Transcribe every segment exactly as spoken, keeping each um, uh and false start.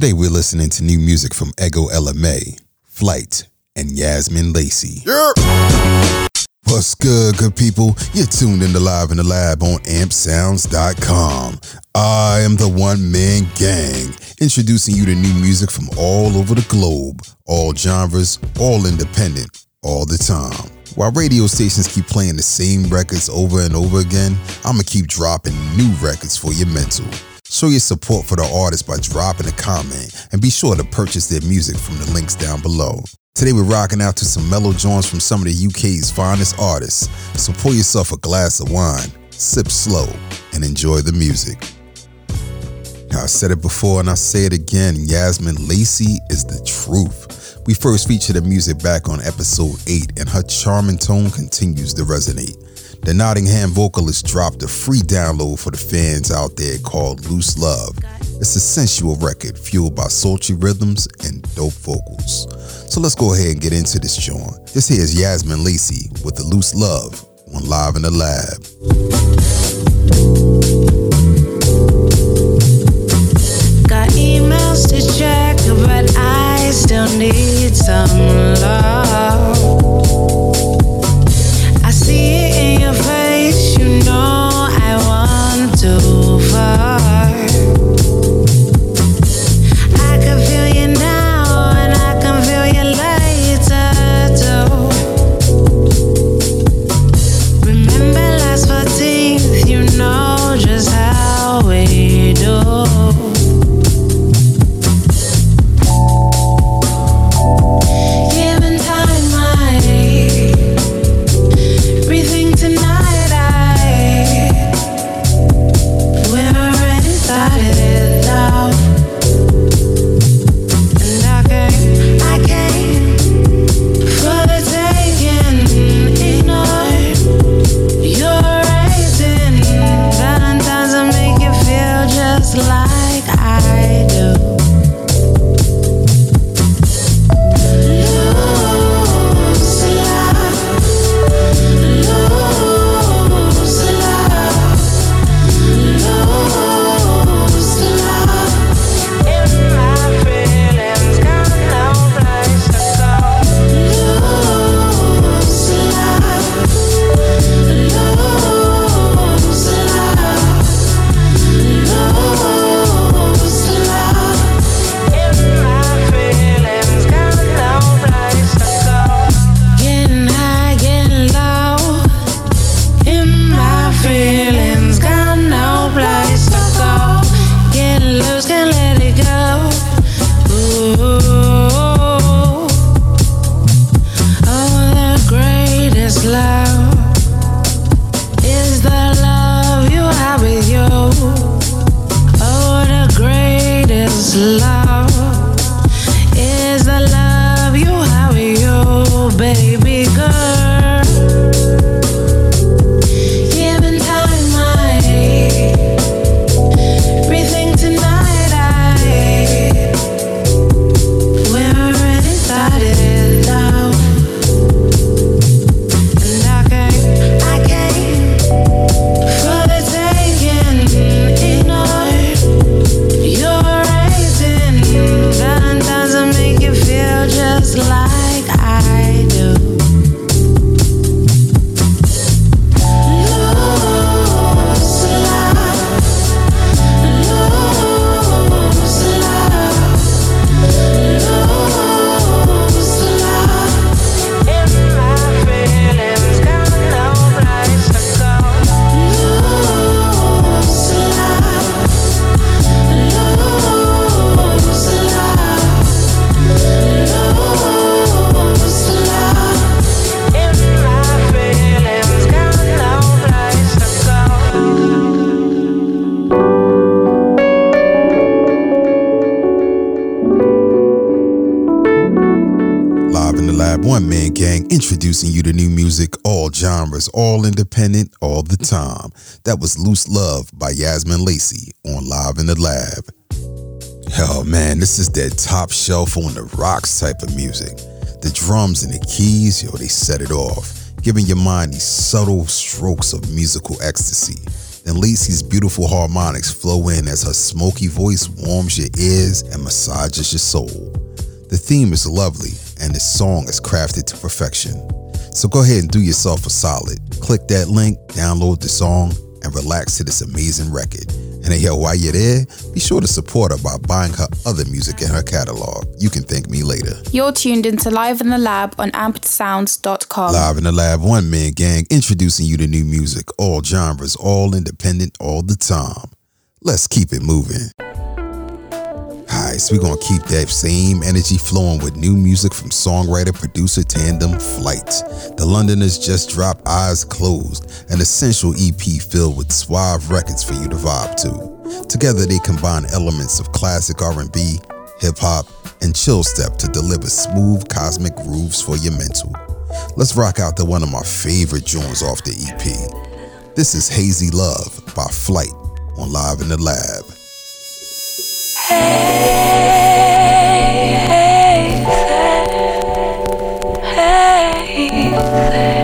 Today we're listening to new music from Ego Ella Mai, Flight, and Yasmin Lacey. Yep. What's good, good people? You're tuned in to Live in the Lab on amp sounds dot com. I am the one-man gang, introducing you to new music from all over the globe, all genres, all independent, all the time. While radio stations keep playing the same records over and over again, I'ma keep dropping new records for your mental. Show your support for the artists by dropping a comment, and be sure to purchase their music from the links down below. Today we're rocking out to some mellow joints from some of the U K's finest artists, so pour yourself a glass of wine, sip slow, and enjoy the music. Now, I said it before and I say it again, Yasmin Lacey is the truth. We first featured her music back on episode eight, and her charming tone continues to resonate. The Nottingham vocalist dropped a free download for the fans out there called Loose Love. It's a sensual record fueled by sultry rhythms and dope vocals. So let's go ahead and get into this joint. This here is Yasmin Lacey with the Loose Love on Live in the Lab. Got emails to check, but I still need some love. Introducing you to new music, all genres, all independent, all the time. That was Loose Love by Yasmin Lacey on Live in the Lab. Hell man, this is that top shelf on the rocks type of music. The drums and the keys, yo, they set it off, giving your mind these subtle strokes of musical ecstasy. Then Lacey's beautiful harmonics flow in as her smoky voice warms your ears and massages your soul. The theme is lovely, and the song is crafted to perfection. So go ahead and do yourself a solid. Click that link, download the song, and relax to this amazing record. And hey, yo, while you're there, be sure to support her by buying her other music in her catalog. You can thank me later. You're tuned into Live in the Lab on amp sounds dot com. Live in the Lab, one man gang, introducing you to new music, all genres, all independent, all the time. Let's keep it moving. Alright, so we're going to keep that same energy flowing with new music from songwriter-producer tandem Flight. The Londoners just dropped Eyes Closed, an essential E P filled with suave records for you to vibe to. Together they combine elements of classic R and B, hip-hop, and chill step to deliver smooth cosmic grooves for your mental. Let's rock out to one of my favorite joints off the E P. This is Hazy Love by Flight on Live in the Lab. Hey, hey, hey, hey, hey.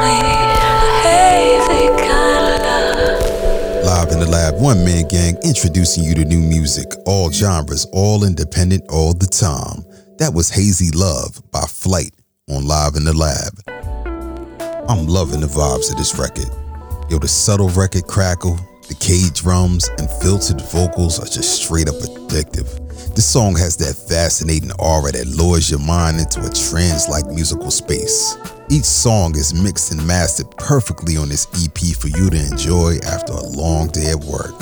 only hazy kind of love. Live in the lab, one man gang introducing you to new music, all genres, all independent, all the time. That was Hazy Love by Flight on Live in the Lab. I'm loving the vibes of this record. Yo, the subtle record crackle, the cage drums, and filtered vocals are just straight up addictive. This song has that fascinating aura that lures your mind into a trance-like musical space. Each song is mixed and mastered perfectly on this E P for you to enjoy after a long day at work.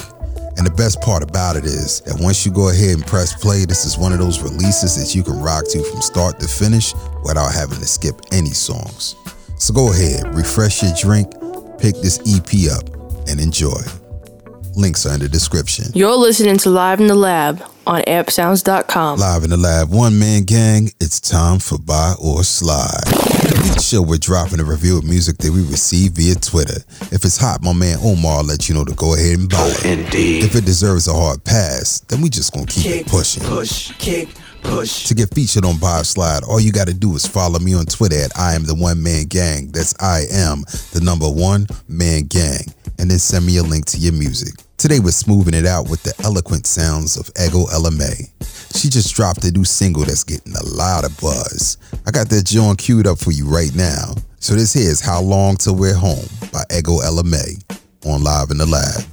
And the best part about it is that once you go ahead and press play, this is one of those releases that you can rock to from start to finish without having to skip any songs. So go ahead, refresh your drink, pick this E P up, and enjoy. Links are in the description. You're listening to Live in the Lab on amp sounds dot com. Live in the Lab, one man gang, it's time for Buy or Slide. Each show we're dropping a review of music that we receive via Twitter. If it's hot, my man Omar lets you know to go ahead and buy oh, it. Indeed. If it deserves a hard pass, then we just gonna keep kick, it pushing. Push, kick, push. To get featured on Buy or Slide, all you gotta do is follow me on Twitter at I am the one man gang. That's I am the number one man gang. And then send me a link to your music. Today we're smoothing it out with the eloquent sounds of Ego Ella Mai. She just dropped a new single that's getting a lot of buzz. I got that joint queued up for you right now. So this here is How Long Till We're Home by Ego Ella Mai on Live in the Lab.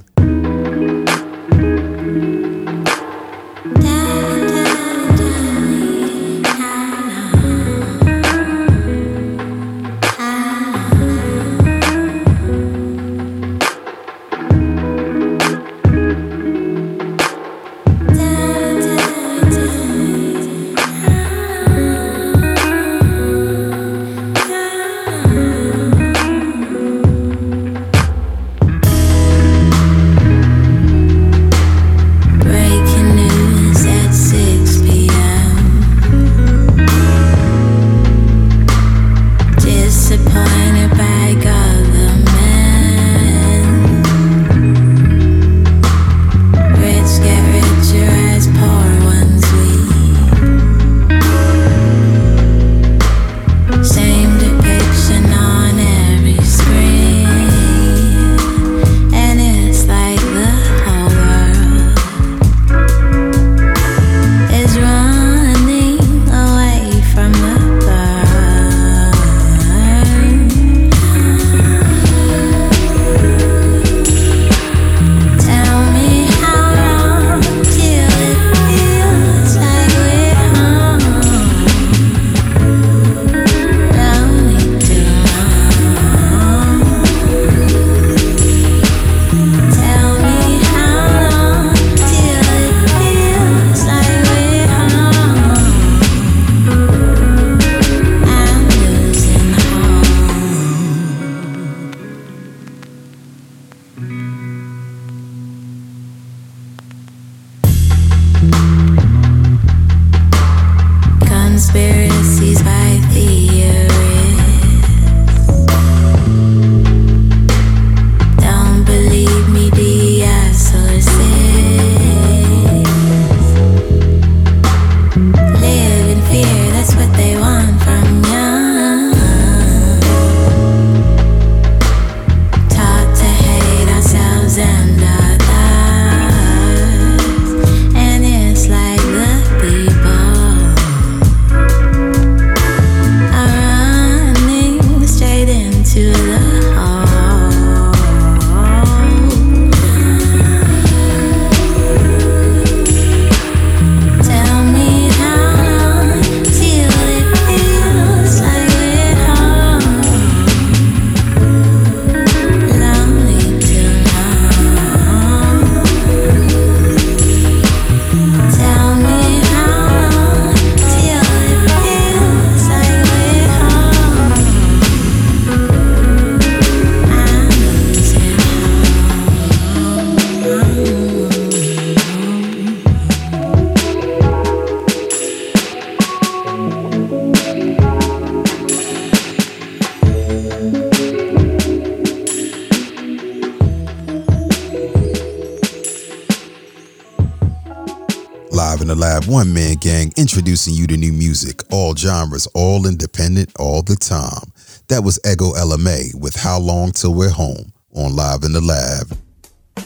Vibe One Man Gang, introducing you to new music, all genres, all independent, all the time. That was Ego Ella Mai with How Long Till We're Home on Live in the Lab.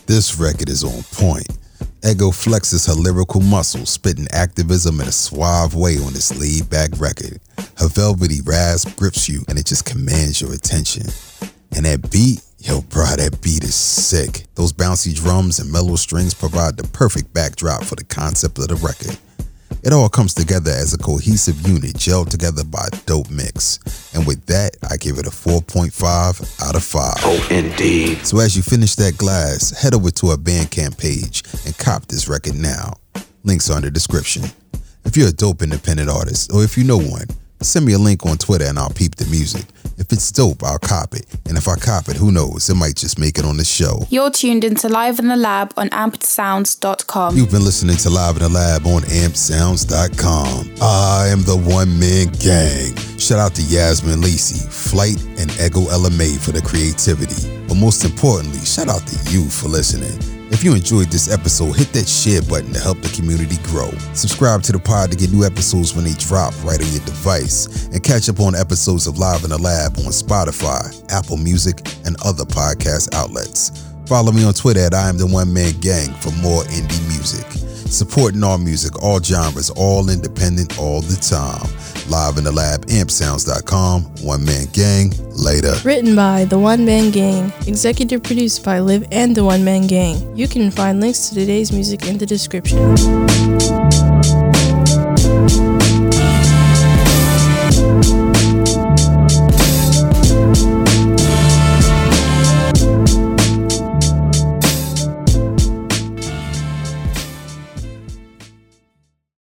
This record is on point. Ego flexes her lyrical muscle, spitting activism in a suave way on this laid-back record. Her velvety rasp grips you and it just commands your attention. And that beat, yo, bro, that beat is sick. Those bouncy drums and mellow strings provide the perfect backdrop for the concept of the record. It all comes together as a cohesive unit, gelled together by a dope mix. And with that, I give it a four point five out of five. Oh, indeed. So as you finish that glass, head over to our Bandcamp page and cop this record now. Links are in the description. If you're a dope independent artist, or if you know one, send me a link on Twitter and I'll peep the music. If it's dope, I'll cop it. And if I cop it, who knows? It might just make it on the show. You're tuned into Live in the Lab on amp sounds dot com. You've been listening to Live in the Lab on amp sounds dot com. I am the one-man gang. Shout out to Yasmin Lacey, Flight, and Ego Ella Mai for the creativity. But most importantly, shout out to you for listening. If you enjoyed this episode, hit that share button to help the community grow. Subscribe to the pod to get new episodes when they drop right on your device. And catch up on episodes of Live in the Lab on Spotify, Apple Music, and other podcast outlets. Follow me on Twitter at I Am The One Man Gang for more indie music. Supporting all music, all genres, all independent, all the time. Live in the Lab, amp sounds dot com. One Man Gang, later. Written by The One Man Gang. Executive produced by Liv and The One Man Gang. You can find links to today's music in the description.